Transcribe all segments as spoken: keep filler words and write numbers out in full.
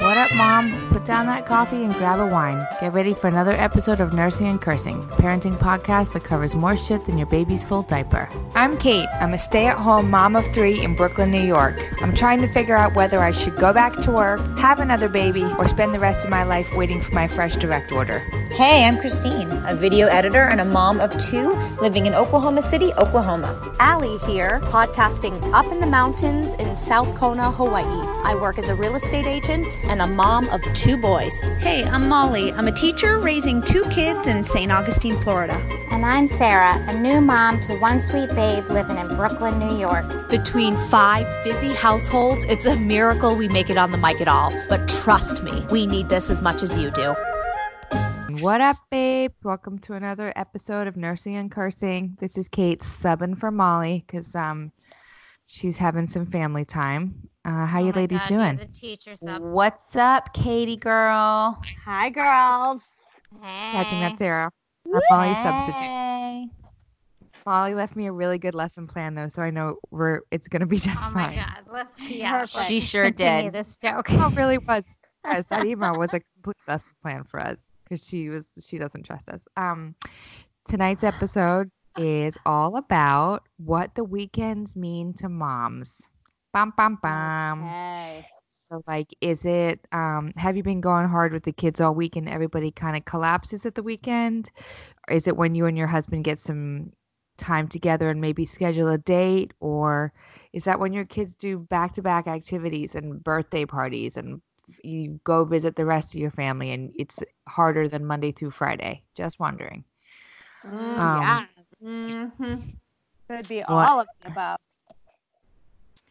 What up, Mom? Put down that coffee and grab a wine. Get ready for another episode of Nursing and Cursing, a parenting podcast that covers more shit than your baby's full diaper. I'm Kate. I'm a stay-at-home mom of three in Brooklyn, New York. I'm trying to figure out whether I should go back to work, have another baby, or spend the rest of my life waiting for my fresh direct order. Hey, I'm Christine, a video editor and a mom of two living in Oklahoma City, Oklahoma. Allie here, podcasting up in the mountains in South Kona, Hawaii. I work as a real estate agent and a mom of two boys. Hey, I'm Molly. I'm a teacher raising two kids in Saint Augustine, Florida. And I'm Sarah, a new mom to one sweet babe living in Brooklyn, New York. Between five busy households, it's a miracle we make it on the mic at all. But trust me, we need this as much as you do. What up, babe? Welcome to another episode of Nursing and Cursing. This is Kate subbing for Molly because um, she's having some family time. Uh, how oh you ladies God, doing? The teacher sub. What's up, Katie girl? Hi, girls. Hey. Catching up, Sarah. Our Molly hey. substitute. Molly left me a really good lesson plan, though, so I know we're it's going to be just oh fine. Oh, my God. Let's see. Yeah, she sure did. This joke. Oh, really was. Yes, that email was a complete lesson plan for us. Because she was, she doesn't trust us. Um, tonight's episode is all about what the weekends mean to moms. Bum, bum, bum. Okay. So, like, is it, um, have you been going hard with the kids all week and everybody kind of collapses at the weekend? Or is it when you and your husband get some time together and maybe schedule a date? Or is that when your kids do back-to-back activities and birthday parties and you go visit the rest of your family and it's harder than Monday through Friday? Just wondering. Mm, um, yeah. Mm-hmm. Could be well, all of the above.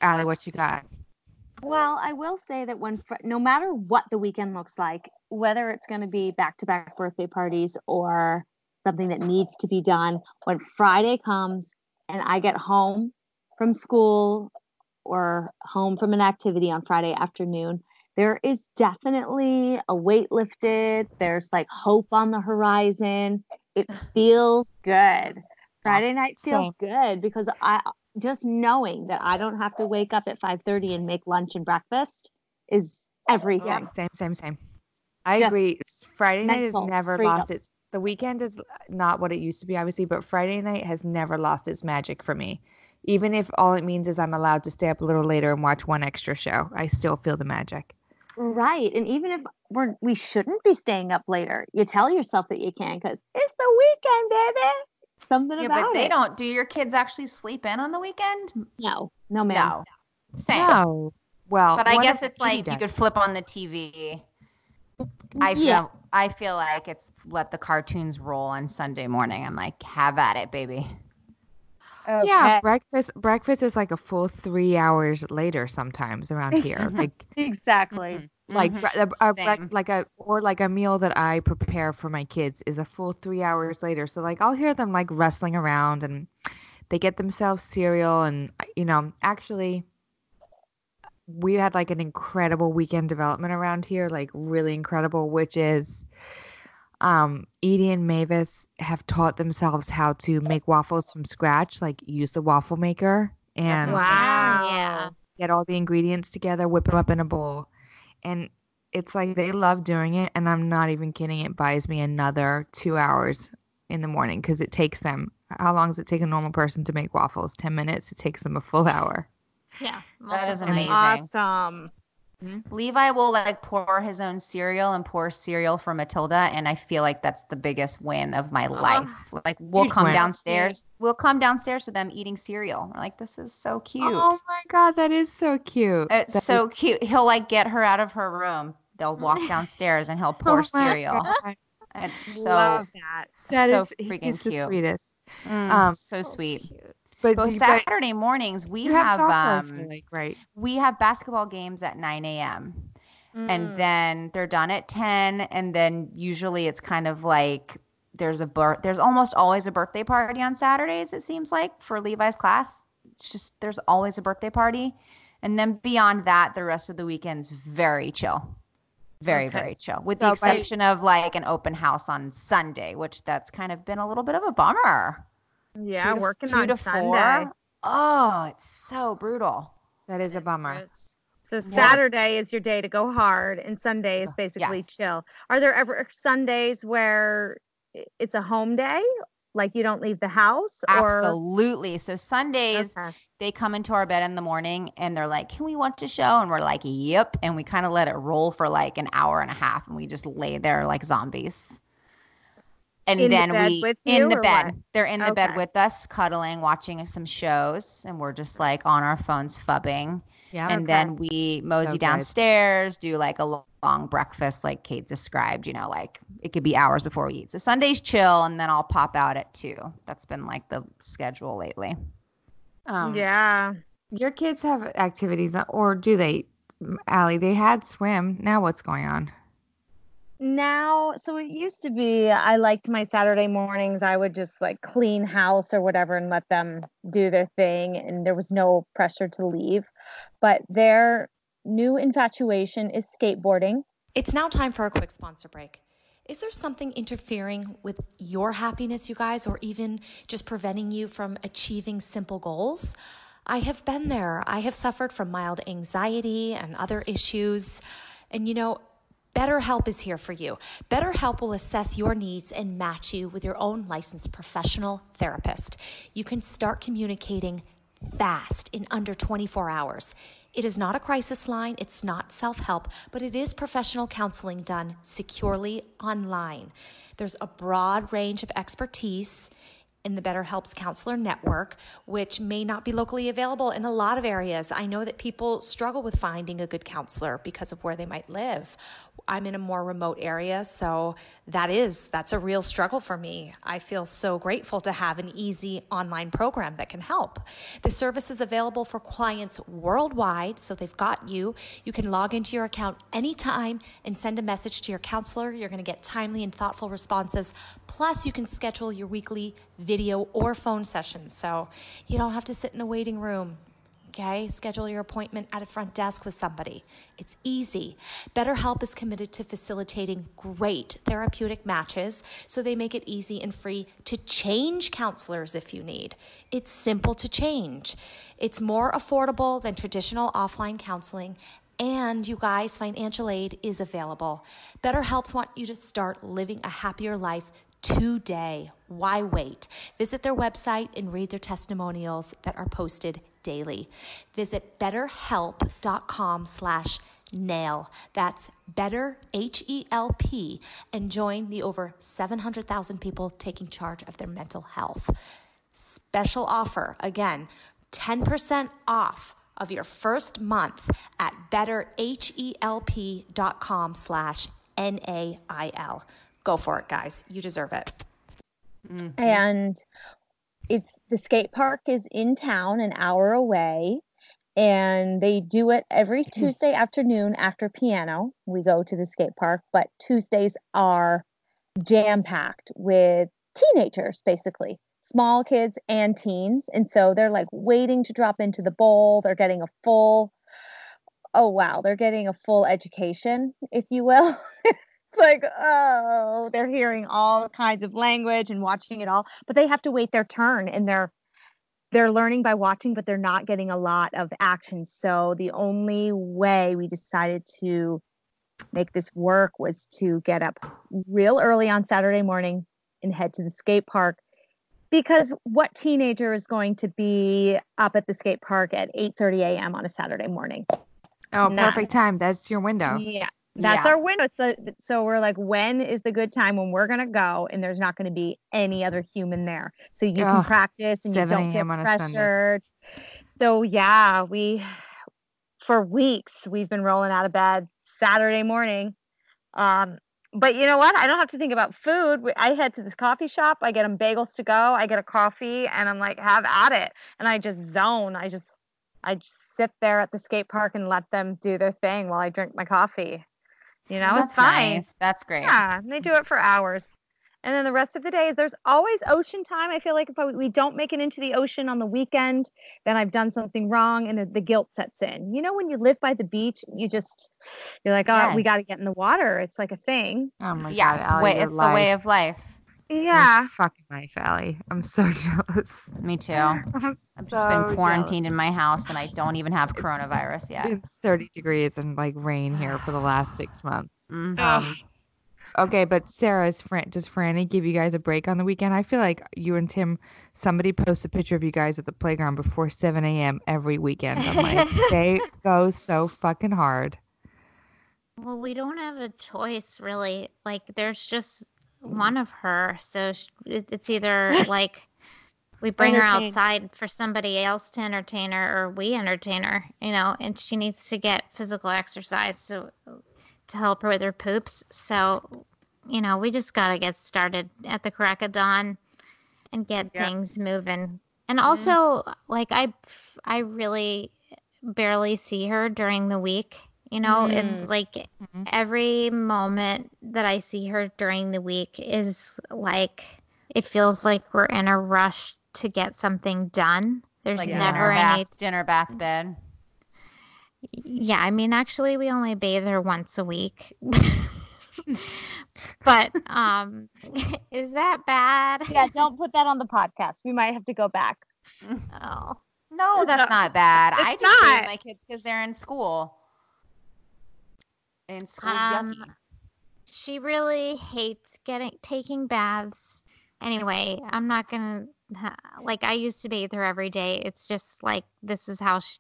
Allie, what you got? Well, I will say that when, no matter what the weekend looks like, whether it's going to be back-to-back birthday parties or something that needs to be done, when Friday comes and I get home from school or home from an activity on Friday afternoon, there is definitely a weight lifted. There's like hope on the horizon. It feels good. Friday night feels Same. good because I just knowing that I don't have to wake up at five thirty and make lunch and breakfast is everything. Yeah, same, same, same. I just agree. Friday night has never freedom. lost its. The weekend is not what it used to be, obviously, but Friday night has never lost its magic for me. Even if all it means is I'm allowed to stay up a little later and watch one extra show, I still feel the magic. Right. And even if we're, we shouldn't be staying up later, you tell yourself that you can because it's the weekend, baby. Something yeah, about it. Yeah, but they it. don't. Do your kids actually sleep in on the weekend? No. No, ma'am. No. Same. No. Well, but I guess it's like does. you could flip on the T V. I feel yeah. I feel like it's let the cartoons roll on Sunday morning. I'm like, have at it, baby. Okay. Yeah, breakfast breakfast is like a full three hours later sometimes around here. Like exactly. Like mm-hmm. a, a, a, like a or like a meal that I prepare for my kids is a full three hours later. So like I'll hear them like wrestling around and they get themselves cereal and you know, actually we had like an incredible weekend development around here, like really incredible, which is Um, Edie and Mavis have taught themselves how to make waffles from scratch, like use the waffle maker and wow. yeah. get all the ingredients together, whip them up in a bowl. And it's like they love doing it. And I'm not even kidding. It buys me another two hours in the morning because it takes them. How long does it take a normal person to make waffles? ten minutes. It takes them a full hour. Yeah. That is amazing. Awesome. Mm-hmm. Levi will like pour his own cereal and pour cereal for Matilda, and I feel like that's the biggest win of my life. Oh, like we'll come win. downstairs, we'll come downstairs to them eating cereal. We're like, this is so cute. Oh my god, that is so cute. It's that so is- cute. He'll like get her out of her room. They'll walk downstairs and he'll pour oh cereal. God. It's so love that. That so is freaking he's cute. The sweetest. Mm, um, so, so sweet. Cute. But well, Saturday but mornings we have, have soccer, um, like, right? We have basketball games at nine a.m. Mm. And then they're done at ten. And then usually it's kind of like there's a birth. There's almost always a birthday party on Saturdays. It seems like for Levi's class, it's just there's always a birthday party. And then beyond that, the rest of the weekend's very chill, very okay. very chill, with so the exception by- of like an open house on Sunday, which that's kind of been a little bit of a bummer. Yeah, to, working on Sunday. Four. Oh, it's so brutal. That is a bummer. So Saturday yeah. is your day to go hard, and Sunday is basically yes. chill. Are there ever Sundays where it's a home day, like you don't leave the house? Or? Absolutely. So Sundays, okay. they come into our bed in the morning, and they're like, can we watch a show? And we're like, yep. And we kind of let it roll for like an hour and a half, and we just lay there like zombies. And in then the we in the bed, what? They're in the okay. bed with us, cuddling, watching some shows. And we're just like on our phones fubbing. Yeah. And okay. then we mosey so downstairs, do like a long breakfast like Kate described, you know, like it could be hours before we eat. So Sunday's chill. And then I'll pop out at two. That's been like the schedule lately. Um, yeah. Your kids have activities or do they, Allie? They had swim. Now what's going on? Now, so it used to be I liked my Saturday mornings. I would just like clean house or whatever and let them do their thing. And there was no pressure to leave. But their new infatuation is skateboarding. It's now time for a quick sponsor break. Is there something interfering with your happiness, you guys, or even just preventing you from achieving simple goals? I have been there. I have suffered from mild anxiety and other issues. And you know, BetterHelp is here for you. BetterHelp will assess your needs and match you with your own licensed professional therapist. You can start communicating fast in under twenty-four hours. It is not a crisis line. It's not self-help, but it is professional counseling done securely online. There's a broad range of expertise in the BetterHelp's counselor network, which may not be locally available in a lot of areas. I know that people struggle with finding a good counselor because of where they might live. I'm in a more remote area, so that is, that's a real struggle for me. I feel so grateful to have an easy online program that can help. The service is available for clients worldwide, so they've got you. You can log into your account anytime and send a message to your counselor. You're going to get timely and thoughtful responses. Plus, you can schedule your weekly video or phone sessions, so you don't have to sit in a waiting room. Okay, schedule your appointment at a front desk with somebody. It's easy. BetterHelp is committed to facilitating great therapeutic matches, so they make it easy and free to change counselors if you need. It's simple to change. It's more affordable than traditional offline counseling, and you guys, financial aid is available. BetterHelps want you to start living a happier life today. Why wait? Visit their website and read their testimonials that are posted daily. Visit betterhelp.com slash nail. That's better H E L P and join the over seven hundred thousand people taking charge of their mental health. Special offer, again, ten percent off of your first month at betterhelp.com slash N A I L. Go for it, guys. You deserve it. Mm-hmm. And it's the skate park is in town an hour away, and they do it every Tuesday afternoon after piano. We go to the skate park, but Tuesdays are jam-packed with teenagers, basically, small kids and teens. And so they're like waiting to drop into the bowl. They're getting a full, oh, wow, they're getting a full education, if you will. Like, oh, they're hearing all kinds of language and watching it all, but they have to wait their turn, and they're they're learning by watching, but they're not getting a lot of action. So the only way we decided to make this work was to get up real early on Saturday morning and head to the skate park, Because what teenager is going to be up at the skate park at eight thirty a.m. on a Saturday morning? Oh, None. Perfect time. That's your window. Yeah, that's yeah. our window. So, so we're like, when is the good time when we're going to go and there's not going to be any other human there? So you Ugh, can practice and you don't get pressured. So yeah, we, for weeks, we've been rolling out of bed Saturday morning. Um, But you know what? I don't have to think about food. I head to this coffee shop. I get them bagels to go. I get a coffee and I'm like, have at it. And I just zone. I just, I just sit there at the skate park and let them do their thing while I drink my coffee. You know, That's it's fine. Nice. That's great. Yeah. And they do it for hours. And then the rest of the day, there's always ocean time. I feel like if I, we don't make it into the ocean on the weekend, then I've done something wrong and the, the guilt sets in. You know, when you live by the beach, you just, you're like, oh, yeah. we got to get in the water. It's like a thing. Oh my yeah, God. It's, way, it's the way of life. Yeah. My fucking life, Allie. I'm so jealous. Me too. I'm I've so just been quarantined jealous. in my house and I don't even have coronavirus it's, yet. It's thirty degrees and like rain here for the last six months. Mm-hmm. Um, Okay, but Sarah, is Fran- does Franny give you guys a break on the weekend? I feel like you and Tim, somebody posts a picture of you guys at the playground before seven a.m. every weekend. I'm like, they go so fucking hard. Well, we don't have a choice, really. Like, there's just one of her. So it's either, like, we bring her outside for somebody else to entertain her or we entertain her, you know, and she needs to get physical exercise. So... to help her with her poops. So, you know, we just got to get started at the crack of dawn and get yeah. things moving. And also, mm. like, I I really barely see her during the week. You know, mm. it's like mm-hmm. every moment that I see her during the week is like, it feels like we're in a rush to get something done. There's like never dinner, any... Bath, dinner, bath, bed. Yeah, I mean, actually, we only bathe her once a week. But um, is that bad? Yeah, don't put that on the podcast. We might have to go back. Oh. No, that's not bad. It's I just bathe my kids because they're in school. And school's um, yucky. She really hates getting taking baths. Anyway, I'm not going to... Like, I used to bathe her every day. It's just like, this is how she...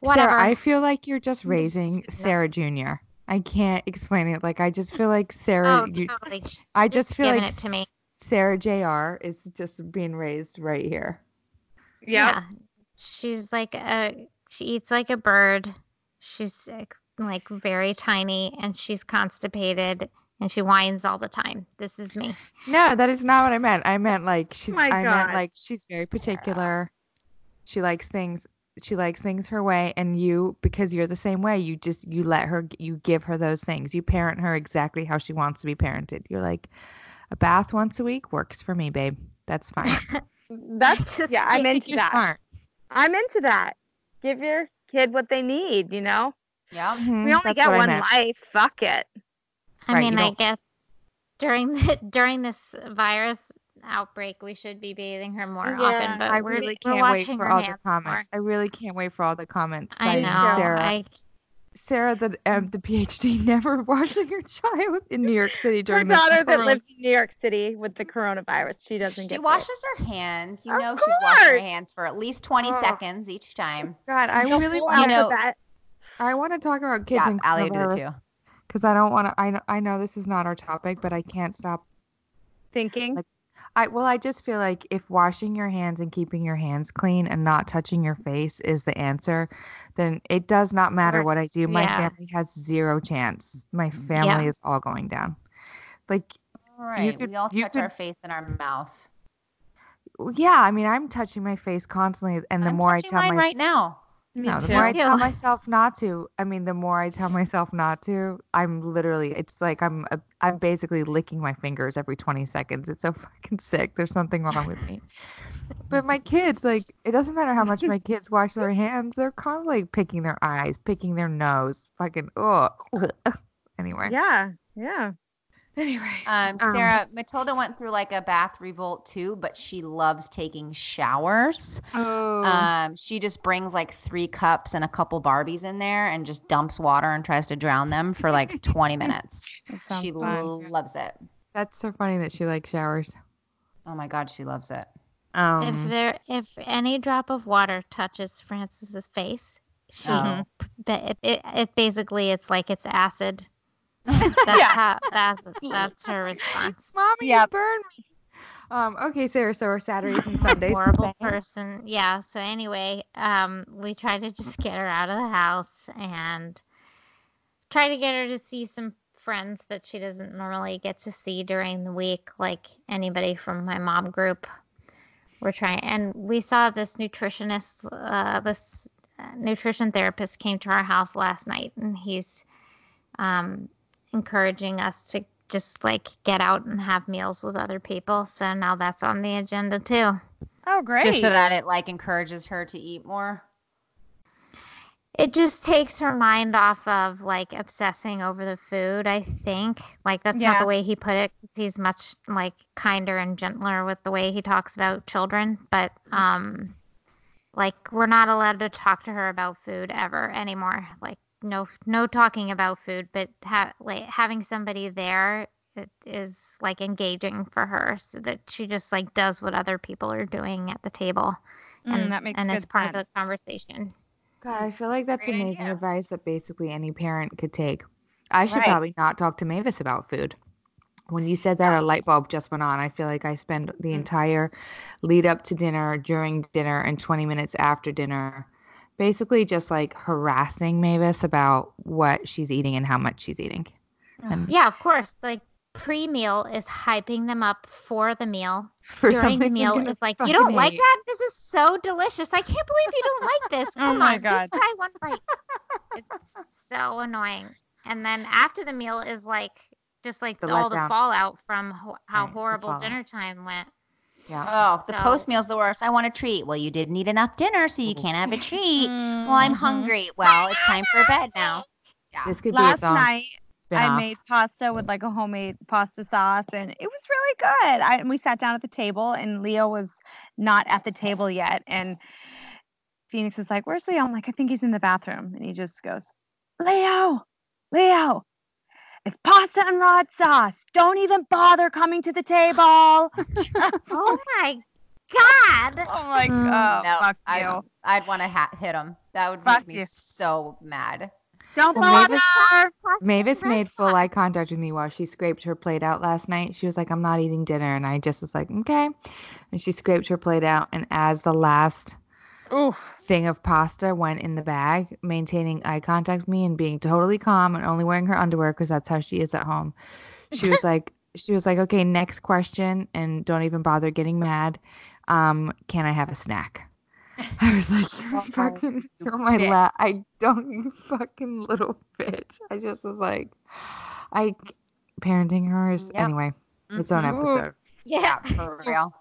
Whatever. Sarah, I feel like you're just raising Sarah Junior I can't explain it. Like, I just feel like Sarah... Oh, you, totally. I just feel like it to me. Sarah Junior is just being raised right here. Yep. Yeah. She's like a... She eats like a bird. She's like very tiny and she's constipated and she whines all the time. This is me. No, that is not what I meant. I meant like she's... Oh my God. I meant like she's very particular. She likes things... She likes things her way, and you, because you're the same way, you just, you let her, you give her those things. You parent her exactly how she wants to be parented. You're like, a bath once a week works for me, babe. That's fine. That's, just, yeah, I'm into that. Smart. I'm into that. Give your kid what they need, you know? Yeah. Mm-hmm. We only That's get one life. Fuck it. I right, mean, I guess during the, during this virus outbreak, we should be bathing her more yeah, often, but I we're, really can't we're wait for all the comments. More. I really can't wait for all the comments. I know, Sarah. I... Sarah, the um, the PhD, never washing her child in New York City during the her daughter that lives in New York City with the coronavirus. She doesn't. She get washes it. her hands. You of know, course. She's washing her hands for at least twenty oh. seconds each time. God, I no, really want to. That. I want to talk about kids yeah, and coronavirus because I don't want to. I know, I know this is not our topic, but I can't stop thinking. Like, I, well, I just feel like if washing your hands and keeping your hands clean and not touching your face is the answer, then it does not matter what I do. My yeah. family has zero chance. My family yeah. is all going down. Like, all right. you could, we all touch you could, our face and our mouth. Yeah, I mean, I'm touching my face constantly, and the I'm more I tell myself right now, no, the more I tell myself not to. I mean, the more I tell myself not to, I'm literally. It's like I'm. A, I'm basically licking my fingers every twenty seconds. It's so fucking sick. There's something wrong with me. But my kids, like, it doesn't matter how much my kids wash their hands. They're constantly picking their eyes, picking their nose. Fucking oh. Anyway. Yeah. Yeah. Anyway. Um, Sarah, um, Matilda went through like a bath revolt too, but she loves taking showers. Oh. Um, she just brings like three cups and a couple Barbies in there and just dumps water and tries to drown them for like twenty minutes. She fun. loves it. That's so funny that she likes showers. Oh my God, she loves it. Um, if there, if any drop of water touches Frances's face, she, oh. it, it, it basically, it's like it's acid. That's yeah. how, that, that's her response. Mommy, yeah. you burn me. Um, okay, Sarah, so our Saturdays and Sundays. Horrible person. Yeah, so anyway, um, we try to just get her out of the house and try to get her to see some friends that she doesn't normally get to see during the week, like anybody from my mom group. We're trying, and we saw this nutritionist, uh, this nutrition therapist came to our house last night, and he's um, encouraging us to just like get out and have meals with other people. So now that's on the agenda too. Oh, great. Just so that it like encourages her to eat more. It just takes her mind off of like obsessing over the food, I think. Like that's yeah. not the way he put it. He's much like kinder and gentler with the way he talks about children, but um like we're not allowed to talk to her about food ever anymore. Like no no talking about food, but ha- like having somebody there it is like engaging for her so that she just like does what other people are doing at the table mm, and that makes and is part sense. Of the conversation. God, I feel like that's Great amazing idea. Advice that basically any parent could take. I should right. probably not talk to Mavis about food. When you said that, a light bulb just went on. I feel like I spend the entire lead up to dinner, during dinner, and twenty minutes after dinner basically just like harassing Mavis about what she's eating and how much she's eating. And yeah, of course. Like pre-meal is hyping them up for the meal. For During the meal is like, you don't hate. Like that? This is so delicious. I can't believe you don't like this. Come oh my on, God. Just try one bite. It's so annoying. And then after the meal is like, just like the all letdown. The fallout from ho- how right, horrible dinner time went. Yeah. Oh, the so. Post meal's the worst. I want a treat. Well, you didn't eat enough dinner, so you can't have a treat. mm-hmm. Well, I'm hungry. Well, it's time for bed now. Yeah. This could Last be Last night, spin-off. I made pasta with like a homemade pasta sauce, and it was really good. I, and we sat down at the table, and Leo was not at the table yet. And Phoenix is like, "Where's Leo?" I'm like, "I think he's in the bathroom." And he just goes, "Leo, Leo. It's pasta and rod sauce. Don't even bother coming to the table." Oh my God. Oh my God. No, fuck I, you. I'd want to ha- hit him. That would fuck make you. Me so mad. Don't bother. Mavis, Mavis made full eye contact with me while she scraped her plate out last night. She was like, "I'm not eating dinner." And I just was like, "Okay." And she scraped her plate out. And as the last Oof. Thing of pasta went in the bag, maintaining eye contact with me and being totally calm and only wearing her underwear because that's how she is at home. She was like, she was like, "Okay, next question, and don't even bother getting mad. Um, can I have a snack?" I was like, "You fucking throw my lap. I don't, you fucking little bitch." I just was like, I parenting her is yep. anyway. Mm-hmm. Its own episode. Yeah, yeah for real.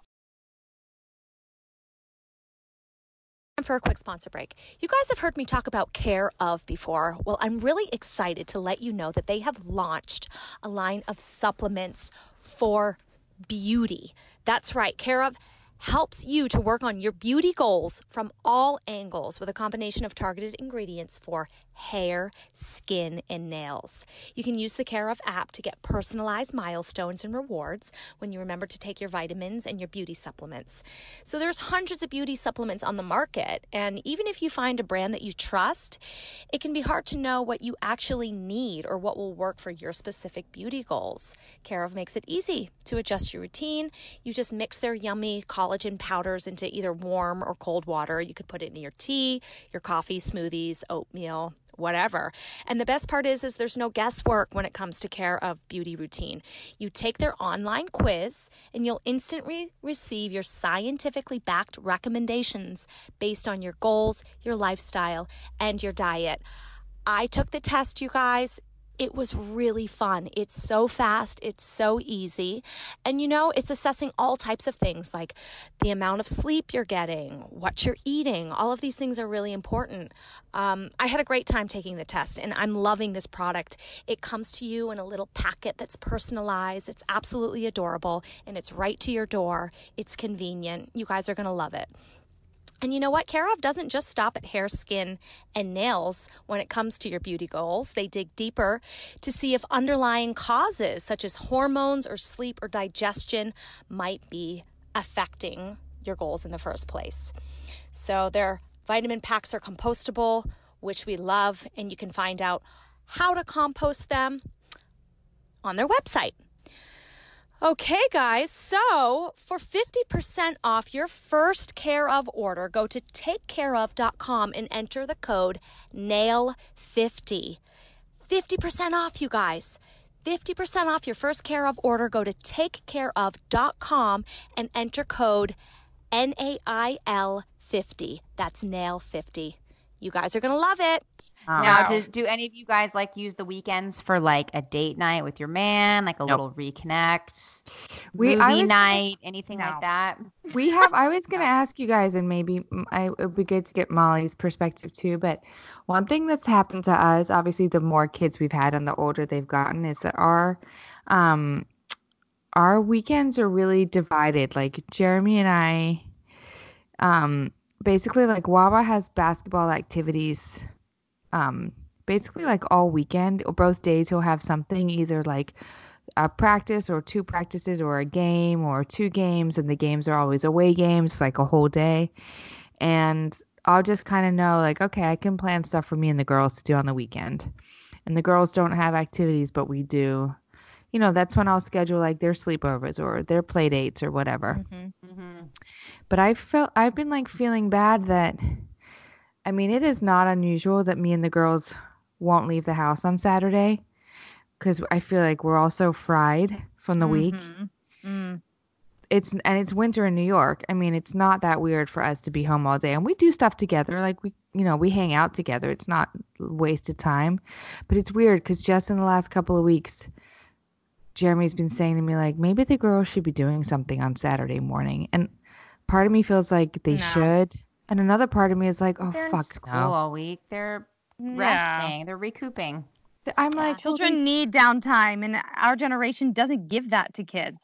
For a quick sponsor break. You guys have heard me talk about Care of before. Well, I'm really excited to let you know that they have launched a line of supplements for beauty. That's right. Care of helps you to work on your beauty goals from all angles with a combination of targeted ingredients for hair, skin, and nails. You can use the Care of app to get personalized milestones and rewards when you remember to take your vitamins and your beauty supplements. So there's hundreds of beauty supplements on the market, and even if you find a brand that you trust, it can be hard to know what you actually need or what will work for your specific beauty goals. Care of makes it easy to adjust your routine. You just mix their yummy collagen powders into either warm or cold water. You could put it in your tea, your coffee, smoothies, oatmeal, whatever. And the best part is, is there's no guesswork when it comes to Care of beauty routine. You take their online quiz and you'll instantly receive your scientifically backed recommendations based on your goals, your lifestyle, and your diet. I took the test, you guys. It was really fun. It's so fast. It's so easy. And you know, it's assessing all types of things like the amount of sleep you're getting, what you're eating. All of these things are really important. Um, I had a great time taking the test and I'm loving this product. It comes to you in a little packet that's personalized. It's absolutely adorable and it's right to your door. It's convenient. You guys are going to love it. And you know what? Care of doesn't just stop at hair, skin, and nails when it comes to your beauty goals. They dig deeper to see if underlying causes such as hormones or sleep or digestion might be affecting your goals in the first place. So their vitamin packs are compostable, which we love, and you can find out how to compost them on their website. Okay, guys, so for fifty percent off your first Care of order, go to take care of dot com and enter the code nail fifty. fifty percent off, you guys. fifty percent off your first Care of order. Go to take care of dot com and enter code N A I L fifty. That's nail fifty. You guys are going to love it. Um, now, do, do any of you guys like use the weekends for like a date night with your man, like a nope. little reconnect, we, movie night, gonna, anything no. like that? We have, I was going to ask you guys, and maybe I, it would be good to get Molly's perspective too, but one thing that's happened to us, obviously the more kids we've had and the older they've gotten, is that our, um, our weekends are really divided. Like Jeremy and I, um, basically like Wawa has basketball activities Um, basically like all weekend, or both days he'll have something, either like a practice or two practices or a game or two games, and the games are always away games, like a whole day. And I'll just kind of know like, okay, I can plan stuff for me and the girls to do on the weekend. And the girls don't have activities, but we do. You know, that's when I'll schedule like their sleepovers or their play dates or whatever. Mm-hmm, mm-hmm. But I felt, I've been like feeling bad that I mean, it is not unusual that me and the girls won't leave the house on Saturday because I feel like we're all so fried from the mm-hmm. week. Mm. It's and it's winter in New York. I mean, it's not that weird for us to be home all day, and we do stuff together. Like we, you know, we hang out together. It's not wasted time, but it's weird because just in the last couple of weeks, Jeremy's been saying to me like, maybe the girls should be doing something on Saturday morning, and part of me feels like they no. should. And another part of me is like, oh, they're fuck, in school no. all week. They're resting. Yeah. They're recouping. I'm like, yeah. children well, they... need downtime, and our generation doesn't give that to kids.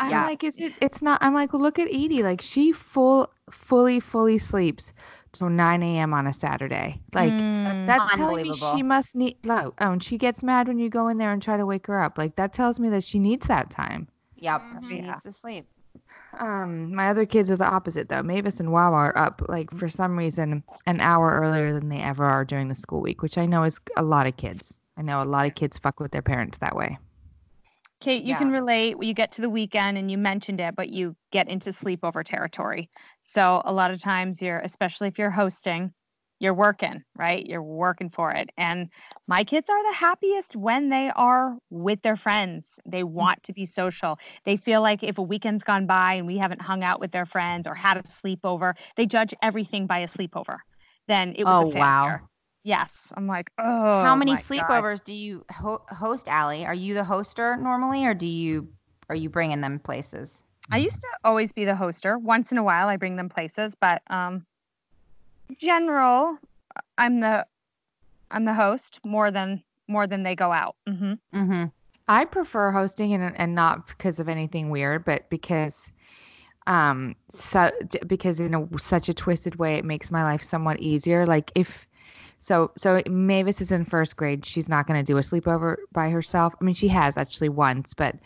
I'm yeah. like, is it? It's not. I'm like, well, look at Edie. Like, she full, fully, fully sleeps till nine a.m. on a Saturday. Like, mm, that's telling me she must need. Like, oh, and she gets mad when you go in there and try to wake her up. Like, that tells me that she needs that time. Yep, mm-hmm. she yeah. needs to sleep. Um, my other kids are the opposite though. Mavis and Wawa are up like for some reason an hour earlier than they ever are during the school week, which I know is a lot of kids. I know a lot of kids fuck with their parents that way. Kate, you yeah. can relate. You get to the weekend and you mentioned it, but you get into sleepover territory. So a lot of times you're, especially if you're hosting, you're working, right? You're working for it. And my kids are the happiest when they are with their friends. They want to be social. They feel like if a weekend's gone by and we haven't hung out with their friends or had a sleepover, they judge everything by a sleepover. Then it was oh, a failure. Wow. Yes. I'm like, oh, how many sleepovers God. do you ho- host, Allie? Are you the hoster normally, or do you are you bringing them places? I used to always be the hoster. Once in a while, I bring them places, but um. general, I'm the I'm the host more than more than they go out. Mm-hmm. Mm-hmm. I prefer hosting, and and not because of anything weird, but because um so because in a, such a twisted way, it makes my life somewhat easier. Like if so so Mavis is in first grade, she's not going to do a sleepover by herself. I mean, she has actually once, but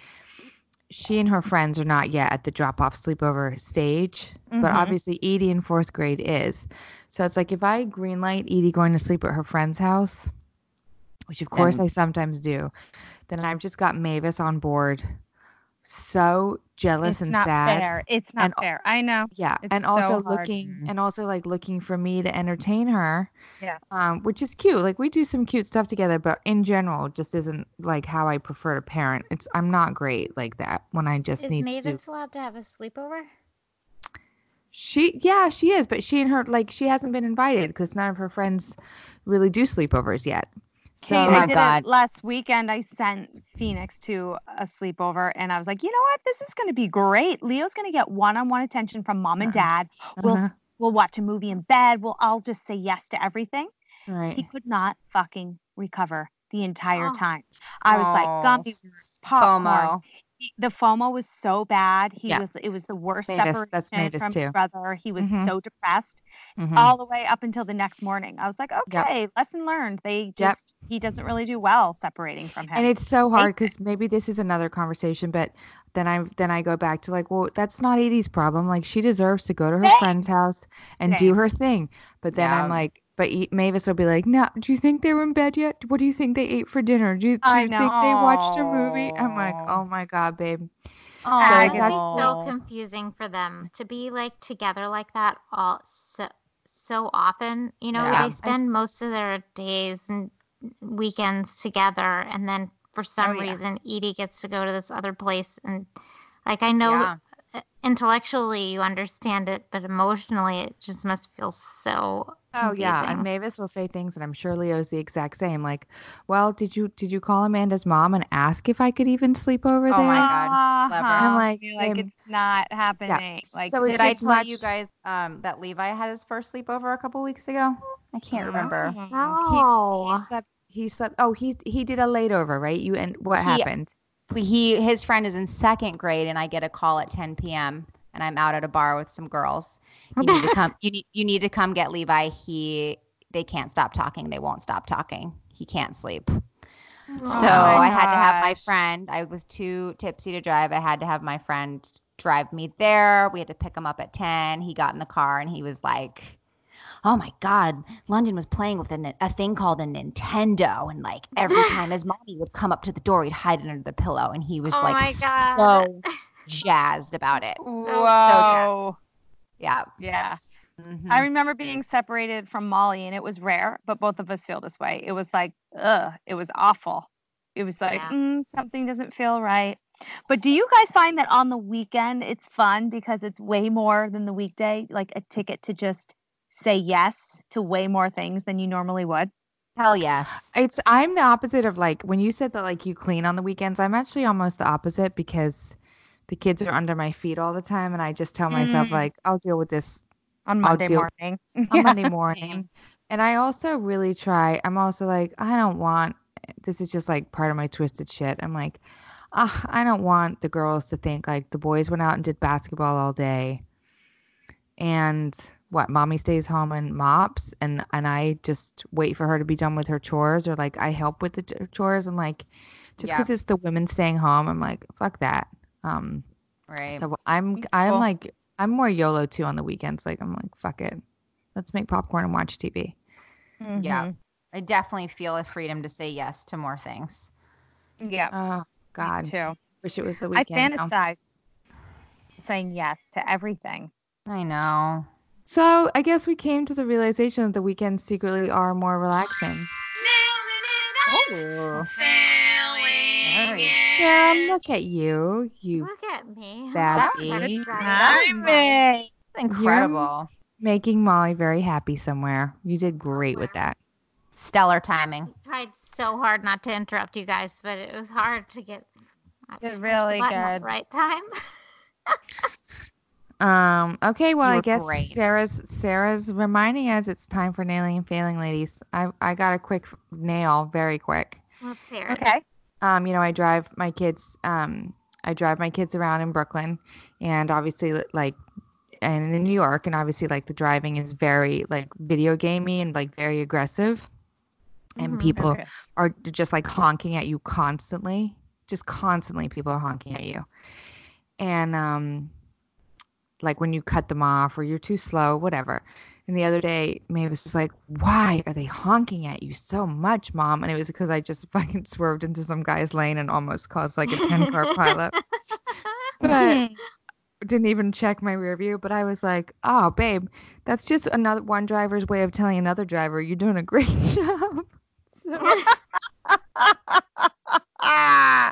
she and her friends are not yet at the drop-off sleepover stage, mm-hmm. but obviously Edie in fourth grade is. So it's like if I greenlight Edie going to sleep at her friend's house, which of course and- I sometimes do, then I've just got Mavis on board. So jealous it's and not sad. Fair. It's not and, fair. I know. Yeah, it's and also so looking hard. and also like looking for me to entertain her. Yeah. Um, which is cute. Like we do some cute stuff together, but in general, just isn't like how I prefer to parent. It's I'm not great like that when I just is need. Is Mavis to... allowed to have a sleepover? She yeah she is, but she and her like she hasn't been invited because none of her friends really do sleepovers yet. So, Kate, oh my I did God. It last weekend. I sent Phoenix to a sleepover, and I was like, you know what? This is going to be great. Leo's going to get one-on-one attention from mom and dad. Uh-huh. We'll we'll watch a movie in bed. We'll all just say yes to everything. Right. He could not fucking recover the entire oh. time. I was oh. like, gummies, popcorn. FOMO. He, the FOMO was so bad. He yeah. was. It was the worst Mavis, separation that's Mavis from too. his brother. He was mm-hmm. so depressed mm-hmm. all the way up until the next morning. I was like, okay, yep. lesson learned. They just yep. he doesn't really do well separating from him. And it's so hard because maybe this is another conversation, but then I then I go back to like, well, that's not Edie's problem. Like, she deserves to go to her hey. friend's house and hey. do her thing. But then yeah. I'm like, but e- Mavis will be like, no, do you think they were in bed yet? What do you think they ate for dinner? Do you, do you think they watched a movie? I'm like, oh my God, babe. Oh, so that would be so confusing for them to be like together like that all so so often. You know, yeah. they spend I, most of their days and weekends together, and then for some oh, yeah. reason Edie gets to go to this other place. And like, I know yeah. intellectually you understand it, but emotionally it just must feel so confusing. Oh yeah, and Mavis will say things, and I'm sure Leo's the exact same. Like, well, did you did you call Amanda's mom and ask if I could even sleep over oh there? Oh my God, clever. I'm like, I like I'm, it's not happening. Yeah. Like, so did I tell much... you guys um, that Levi had his first sleepover a couple weeks ago? I can't remember. Oh, he, he slept. He slept. Oh, he he did a late over, right? You and what he, happened? He his friend is in second grade, and I get a call at ten p.m. and I'm out at a bar with some girls. You need to come. You need, you need to come get Levi. He, they can't stop talking. They won't stop talking. He can't sleep. Oh, so I had gosh. to have my friend. I was too tipsy to drive. I had to have my friend drive me there. We had to pick him up at ten. He got in the car and he was like, oh my God, London was playing with a, a thing called a Nintendo. And like every time his mommy would come up to the door, he'd hide it under the pillow. And he was oh like so jazzed about it. Whoa. So jazzed. Yeah. Yeah. Mm-hmm. I remember being separated from Molly, and it was rare, but both of us feel this way. It was like, ugh, it was awful. It was like, yeah. mm, something doesn't feel right. But do you guys find that on the weekend it's fun because it's way more than the weekday, like a ticket to just say yes to way more things than you normally would? Hell yes. It's I'm the opposite of, like, when you said that, like, you clean on the weekends, I'm actually almost the opposite because the kids are under my feet all the time, and I just tell myself, mm. like, I'll deal with this on Monday morning. On yeah. Monday morning. And I also really try. I'm also like, I don't want, this is just like part of my twisted shit. I'm like, oh, I don't want the girls to think like the boys went out and did basketball all day, and what, mommy stays home and mops, and, and I just wait for her to be done with her chores, or like I help with the t- chores. And like, just because yeah. it's the women staying home, I'm like, fuck that. Um, right. So I'm, That's I'm cool. like, I'm more YOLO too on the weekends. Like, I'm like, fuck it. Let's make popcorn and watch T V. Mm-hmm. Yeah. I definitely feel a freedom to say yes to more things. Yeah. Oh God. Me too. Wish it was the weekend. I fantasize oh. saying yes to everything. I know. So I guess we came to the realization that the weekends secretly are more relaxing. Oh. Girl, look at you. You look at me. Baby. That's incredible. You're making Molly very happy somewhere. You did great with that. Stellar timing. I tried so hard not to interrupt you guys, but it was hard to get it really good at the right time. Um. Okay. Well, I guess great. Sarah's Sarah's reminding us it's time for nailing and failing, ladies. I I got a quick nail, very quick. Let's hear it. Okay. Um. You know, I drive my kids. Um. I drive my kids around in Brooklyn, and obviously, like, and in New York, and obviously, like, the driving is very like video gamey and like very aggressive, mm-hmm. and people okay. are just like honking at you constantly. Just constantly, people are honking at you, and um. like when you cut them off or you're too slow, whatever. And the other day, Mavis was like, why are they honking at you so much, Mom? And it was because I just fucking swerved into some guy's lane and almost caused like a ten-car pileup. But I didn't even check my rear view. But I was like, oh, babe, that's just another one driver's way of telling another driver, you're doing a great job. So- ah.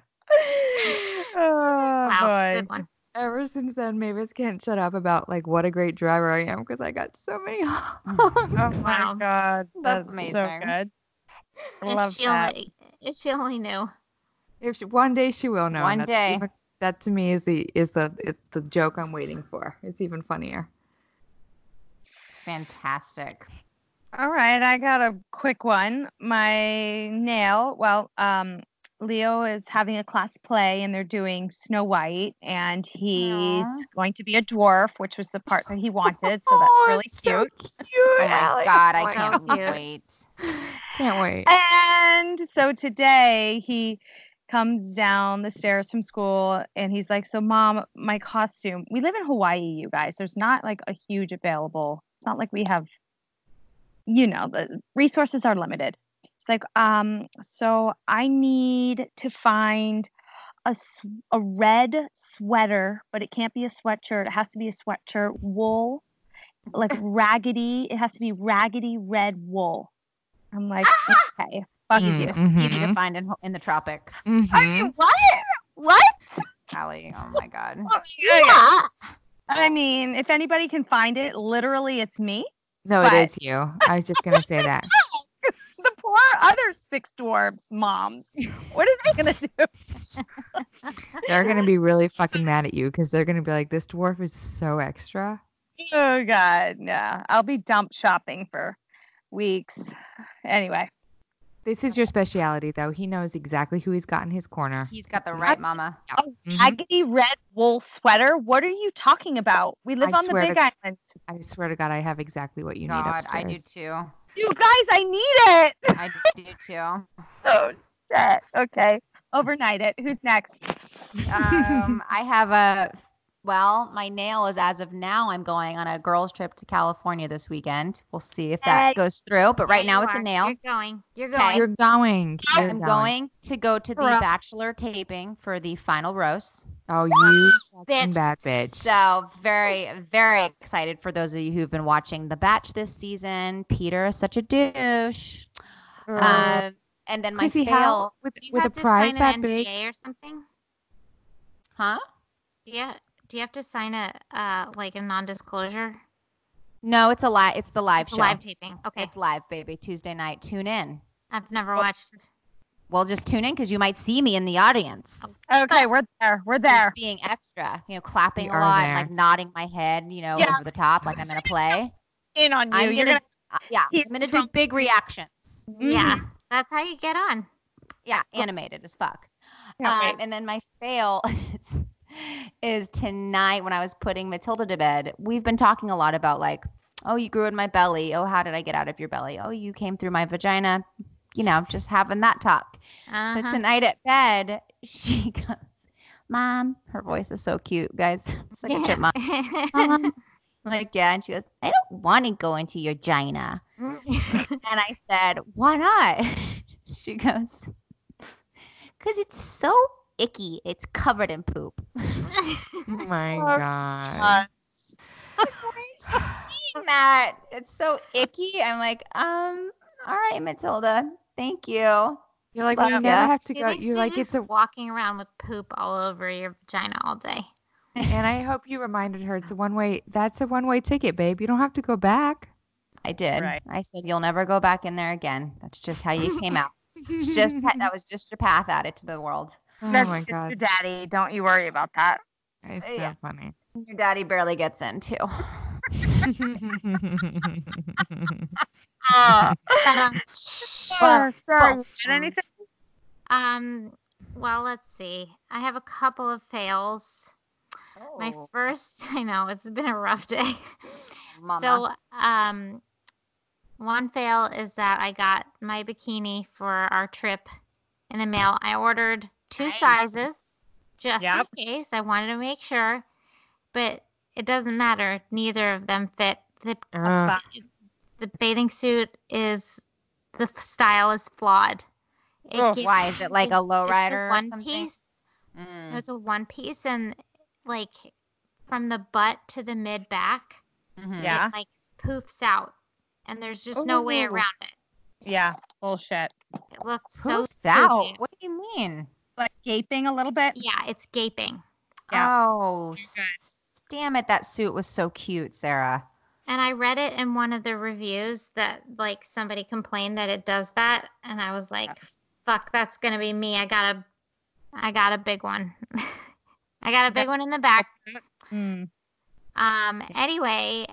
Oh, wow, boy. Good one. Ever since then, Mavis can't shut up about like what a great driver I am because I got so many. Oh my God, that's, that's amazing! So good. I love if she that. Only, if she only knew. If she, one day she will know. One day. Even, that to me is the is the it's the joke I'm waiting for. It's even funnier. Fantastic. All right, I got a quick one. My nail. Well, um. Leo is having a class play, and they're doing Snow White, and he's Aww. going to be a dwarf, which was the part that he wanted. So that's really oh, cute. So cute. Oh my God, I can't wait. Can't wait. And so today he comes down the stairs from school and he's like, so mom, my costume, we live in Hawaii, you guys, there's not like a huge available, it's not like we have, you know, the resources are limited. It's like, um, so I need to find a, a red sweater, but it can't be a sweatshirt. It has to be a sweatshirt, wool, like raggedy. It has to be raggedy red wool. I'm like, okay. Fuck mm, you. Mm-hmm. Easy to find in in the tropics. Mm-hmm. I mean, what? What? Allie, oh my God. Oh, yeah. I mean, if anybody can find it, literally it's me. No, but... it is you. I was just going to say that. The poor other six dwarves moms. What are they going to do? They're going to be really fucking mad at you because they're going to be like, this dwarf is so extra. Oh, God. Yeah. I'll be dump shopping for weeks. Anyway. This is your speciality, though. He knows exactly who he's got in his corner. He's got the right mama. Oh, baggy red wool sweater? What are you talking about? We live I on the Big to, Island. I swear to God, I have exactly what you God, need upstairs. God, I do, too. You guys, I need it! I do, too. Oh, shit. Okay. Overnight it. Who's next? Um, I have a... Well, my nail is as of now, I'm going on a girls' trip to California this weekend. We'll see if that goes through. But right now, it's a nail. You're going. You're going. You're going. You're I'm going. going to go to the Bachelor taping for the final roast. Oh, you fucking bad bitch. So very, very excited for those of you who've been watching The Batch this season. Peter is such a douche. Um, and then my fail. With, with a prize that big? N D A or something? Huh? Yeah. Do you have to sign a uh, like a non-disclosure? No, it's a live. It's the live it's show. Live taping. Okay, it's live, baby. Tuesday night. Tune in. I've never well, watched. Well, just tune in because you might see me in the audience. Okay, we're there. We're there. Just being extra, you know, clapping we a lot, and, like nodding my head, you know, yeah. over the top, like I'm in a play. In on you. I'm You're gonna, gonna yeah. I'm gonna do big reactions. Mm. Yeah, that's how you get on. Yeah, animated as fuck. Um, and then my fail. is tonight when I was putting Matilda to bed, we've been talking a lot about like, oh, you grew in my belly. Oh, how did I get out of your belly? Oh, you came through my vagina. You know, just having that talk. Uh-huh. So tonight at bed, she goes, Mom, her voice is so cute, guys. It's like yeah. a chipmunk. Mom. I'm like, yeah. And she goes, I don't want to go into your vagina. And I said, why not? She goes, because it's so icky. It's covered in poop. Oh my gosh. Why is that? It's so icky. I'm like, um, all right, Matilda. Thank you. You're like, well, you never have to go. You're like, it's a walking around with poop all over your vagina all day. And I hope you reminded her it's a one way. That's a one way ticket, babe. You don't have to go back. I did. Right. I said you'll never go back in there again. That's just how you came out. It's just that was just your path out into the world. Oh That's my just God. Your daddy. Don't you worry about that. It's so yeah. funny. Your daddy barely gets in too. uh, sure, sure. Anything? Um. Well, let's see. I have a couple of fails. Oh. My first, I know it's been a rough day. Mama. So, um, one fail is that I got my bikini for our trip in the mail. I ordered two nice. sizes just yep. in case. I wanted to make sure, but it doesn't matter. Neither of them fit. The, uh. the bathing suit is, the style is flawed. It oh, gives, why? Is it like it, a lowrider or something? Piece. Mm. It's a one piece and like from the butt to the mid back, mm-hmm. yeah. it like poofs out and there's just Ooh. no way around it. Yeah, bullshit. It looks poofs so out. Stupid. What do you mean? Like gaping a little bit? Yeah, it's gaping. Yeah. Oh, damn it. That suit was so cute, Sarah. And I read it in one of the reviews that like somebody complained that it does that. And I was like, yeah. fuck, that's going to be me. I got a, I got a big one. I got a big one in the back. Mm. Um. Anyway,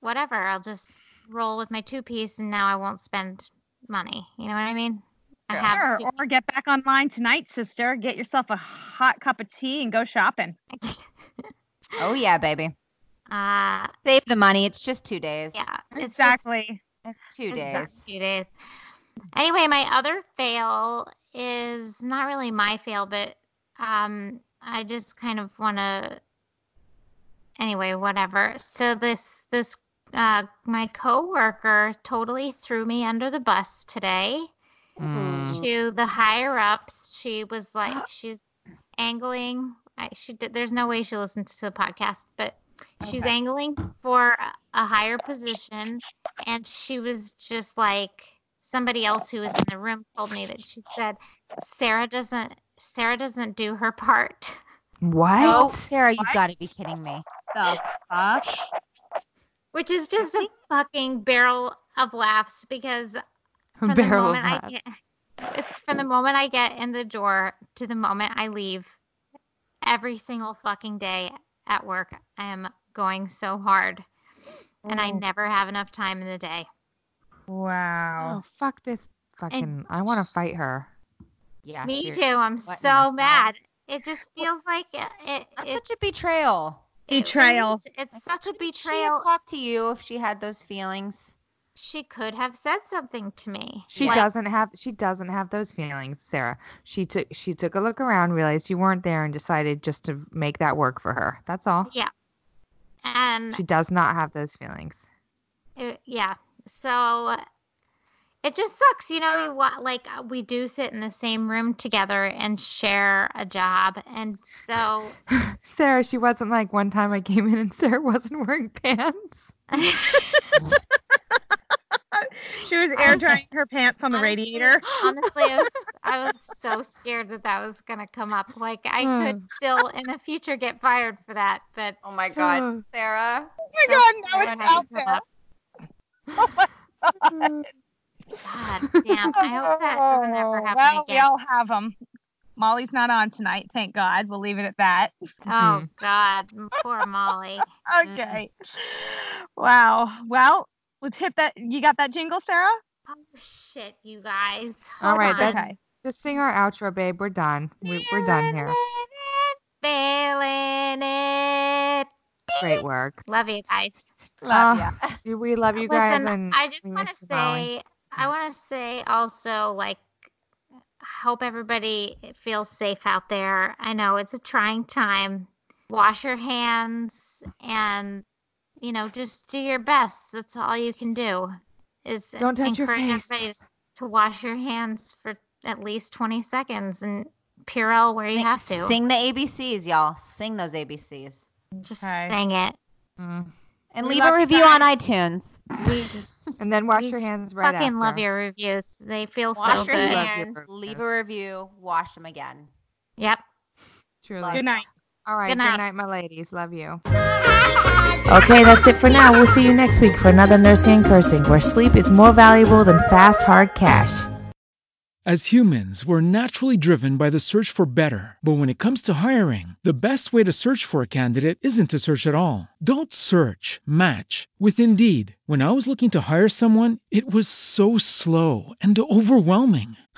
whatever. I'll just roll with my two piece and now I won't spend money. You know what I mean? Sure. Or get back online tonight, sister. Get yourself a hot cup of tea and go shopping. Oh, yeah, baby. Uh, Save the money. It's just two days. Yeah, it's exactly. Just, it's two it's days. Two days. Anyway, my other fail is not really my fail, but um, I just kind of want to, anyway, whatever. So this, this, uh, my coworker totally threw me under the bus today mm. to the higher ups. She was like, she's angling. I, she did, there's no way she listened to the podcast, but she's okay. angling for a higher position. And she was just like, somebody else who was in the room told me that she said, Sarah doesn't, Sarah doesn't do her part. What? No, Sarah, you've got to be kidding me. The fuck? Which is just a fucking barrel of laughs because from the moment I get, it's from the moment I get in the door to the moment I leave, every single fucking day at work, I am going so hard and mm. I never have enough time in the day. Wow. Oh, fuck this fucking, and I want to fight her. Yeah. Me seriously. Too. I'm what so mad. Hell? It just feels like it. it That's it, such a betrayal. Betrayal. It, it's, it's such a betrayal. She'd talk to you if she had those feelings. She could have said something to me. She like, doesn't have. She doesn't have those feelings, Sarah. She took. She took a look around, realized you weren't there, and decided just to make that work for her. That's all. Yeah. And she does not have those feelings. It, yeah. So. It just sucks, you know, we, like we do sit in the same room together and share a job. And so Sarah, she wasn't like one time I came in and Sarah wasn't wearing pants. She was air drying her pants on the honestly, radiator. Honestly, I was, I was so scared that that was going to come up. Like I hmm. could still in the future get fired for that. But oh my God, Sarah. Oh my so God, now it's out there. Oh my God. God damn, I hope that doesn't ever happen well, again. Well, we all have them. Molly's not on tonight, thank God. We'll leave it at that. Oh, God. Poor Molly. Okay. Mm. Wow. Well, let's hit that. You got that jingle, Sarah? Oh, shit, you guys. Hold all right. That's, okay. Just sing our outro, babe. We're done. We, we're done here. Failing it. Great work. Love you guys. Love uh, you. We love you guys. Listen, and I just want to say... Molly. I want to say also, like, hope everybody feels safe out there. I know it's a trying time. Wash your hands and, you know, just do your best. That's all you can do is don't touch your face. Encourage everybody to wash your hands for at least twenty seconds and Purell where sing, you have to. Sing the A B Cs, y'all. Sing those A B Cs. Just okay. sing it. Mm. And leave a review on iTunes. We, and then wash your hands right after. Fucking love your reviews. They feel so good. Wash your hands, leave a review, wash them again. Yep. Truly. Good night. All right. Good night. Good night, my ladies. Love you. Okay, that's it for now. We'll see you next week for another Nursing and Cursing, where sleep is more valuable than fast, hard cash. As humans, we're naturally driven by the search for better. But when it comes to hiring, the best way to search for a candidate isn't to search at all. Don't search, match with Indeed. When I was looking to hire someone, it was so slow and overwhelming.